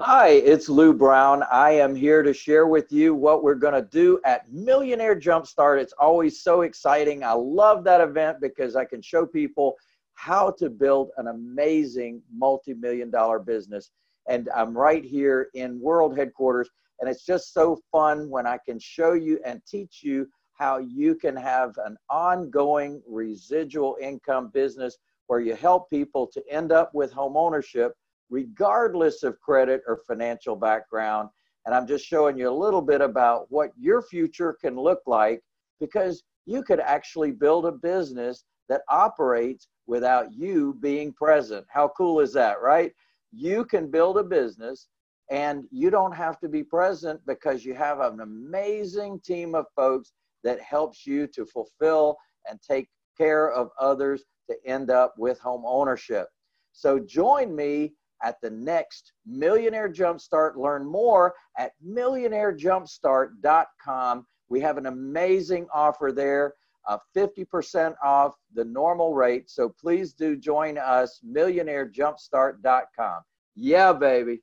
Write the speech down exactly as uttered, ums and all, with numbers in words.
Hi, it's Lou Brown. I am here to share with you what we're going to do at Millionaire Jumpstart. It's always so exciting. I love that event because I can show people how to build an amazing multi-million dollar business. And I'm right here in world headquarters. And it's just so fun when I can show you and teach you how you can have an ongoing residual income business where you help people to end up with home ownership, regardless of credit or financial background. And I'm just showing you a little bit about what your future can look like, because you could actually build a business that operates without you being present. How cool is that, right? You can build a business and you don't have to be present because you have an amazing team of folks that helps you to fulfill and take care of others to end up with home ownership. So join me at the next Millionaire Jumpstart. Learn more at millionaire jumpstart dot com. We have an amazing offer there, uh, fifty percent off the normal rate. So please do join us, millionaire jumpstart dot com. Yeah, baby.